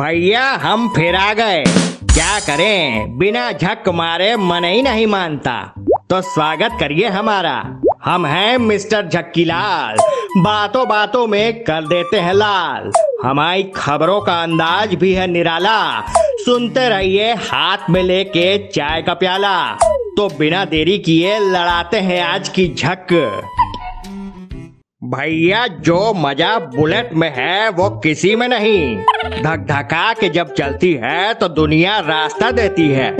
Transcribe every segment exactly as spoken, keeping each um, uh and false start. भैया हम फिर आ गए, क्या करें, बिना झक मारे मन ही नहीं मानता। तो स्वागत करिए हमारा, हम हैं मिस्टर झक्कीलाल, बातों बातों में कर देते हैं लाल, हमारी खबरों का अंदाज भी है निराला, सुनते रहिए हाथ में लेके चाय का प्याला। तो बिना देरी किए लड़ाते हैं आज की झक। भैया जो मजा बुलेट में है वो किसी में नहीं, धक धका के जब चलती है तो दुनिया रास्ता देती है।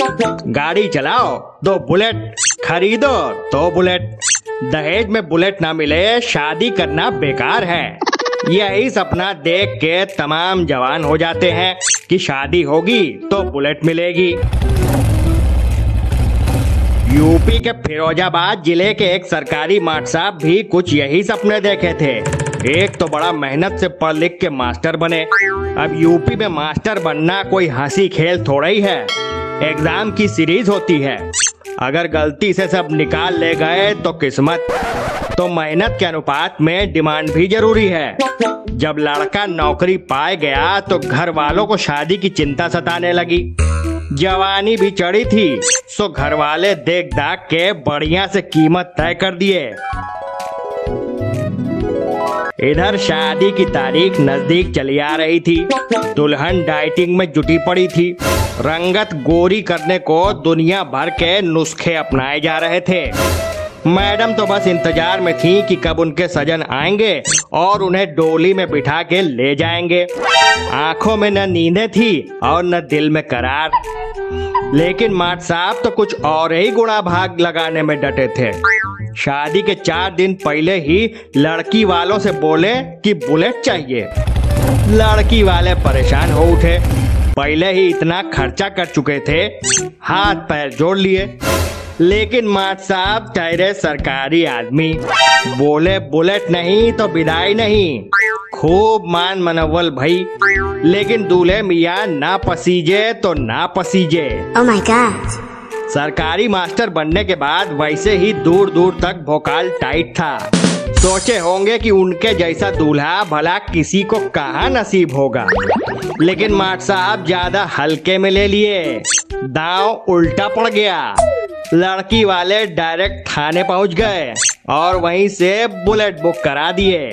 गाड़ी चलाओ तो बुलेट, खरीदो तो बुलेट, दहेज में बुलेट ना मिले शादी करना बेकार है। यही सपना देख के तमाम जवान हो जाते हैं कि शादी होगी तो बुलेट मिलेगी। यूपी के फिरोजाबाद जिले के एक सरकारी मास्टर साहब भी कुछ यही सपने देखे थे। एक तो बड़ा मेहनत से पढ़ लिख के मास्टर बने। अब यूपी में मास्टर बनना कोई हंसी खेल थोड़ा ही है, एग्जाम की सीरीज होती है। अगर गलती से सब निकाल ले गए तो किस्मत, तो मेहनत के अनुपात में डिमांड भी जरूरी है। जब लड़का नौकरी पाए गया तो घर वालों को शादी की चिंता सताने लगी। जवानी भी चढ़ी थी सो घर वाले देख दाख के बढ़िया से कीमत तय कर दिए। इधर शादी की तारीख नजदीक चली आ रही थी, दुल्हन डाइटिंग में जुटी पड़ी थी, रंगत गोरी करने को दुनिया भर के नुस्खे अपनाए जा रहे थे। मैडम तो बस इंतजार में थी कि कब उनके सजन आएंगे और उन्हें डोली में बिठा के ले जाएंगे। आंखों में न नींदें थी और न दिल में करार, लेकिन माट साहब तो कुछ और ही गुणा भाग लगाने में डटे थे। शादी के चार दिन पहले ही लड़की वालों से बोले कि बुलेट चाहिए। लड़की वाले परेशान हो उठे, पहले ही इतना खर्चा कर चुके थे, हाथ पैर जोड़ लिए। लेकिन माट साहब ठहरे सरकारी आदमी, बोले बुलेट नहीं तो विदाई नहीं। खूब मान मनवल भाई, लेकिन दूल्हे मियाँ ना पसीजे तो ना पसीजे। oh my God! सरकारी मास्टर बनने के बाद वैसे ही दूर दूर तक भोकाल टाइट था। सोचे होंगे कि उनके जैसा दूल्हा भला किसी को कहाँ नसीब होगा, लेकिन माट साहब ज्यादा हल्के में ले लिए, दांव उल्टा पड़ गया। लड़की वाले डायरेक्ट थाने पहुंच गए और वहीं से बुलेट बुक करा दिए।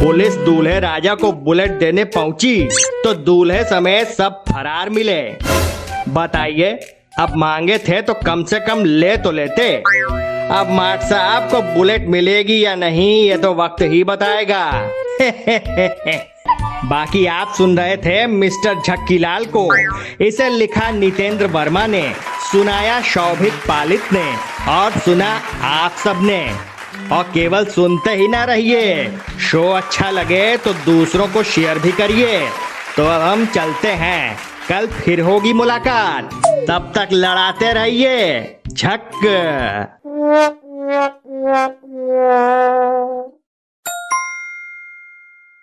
पुलिस दूल्हे राजा को बुलेट देने पहुंची तो दूल्हे समेत सब फरार मिले। बताइए, अब मांगे थे तो कम से कम ले तो लेते। अब माट साहब को बुलेट मिलेगी या नहीं ये तो वक्त ही बताएगा। बाकी आप सुन रहे थे मिस्टर झक्कीलाल को। इसे लिखा नितेंद्र वर्मा ने, सुनाया शौभिक पालित ने और सुना आप सब ने। और केवल सुनते ही ना रहिए, शो अच्छा लगे तो दूसरों को शेयर भी करिए। तो अब हम चलते हैं, कल फिर होगी मुलाकात, तब तक लड़ाते रहिए झक।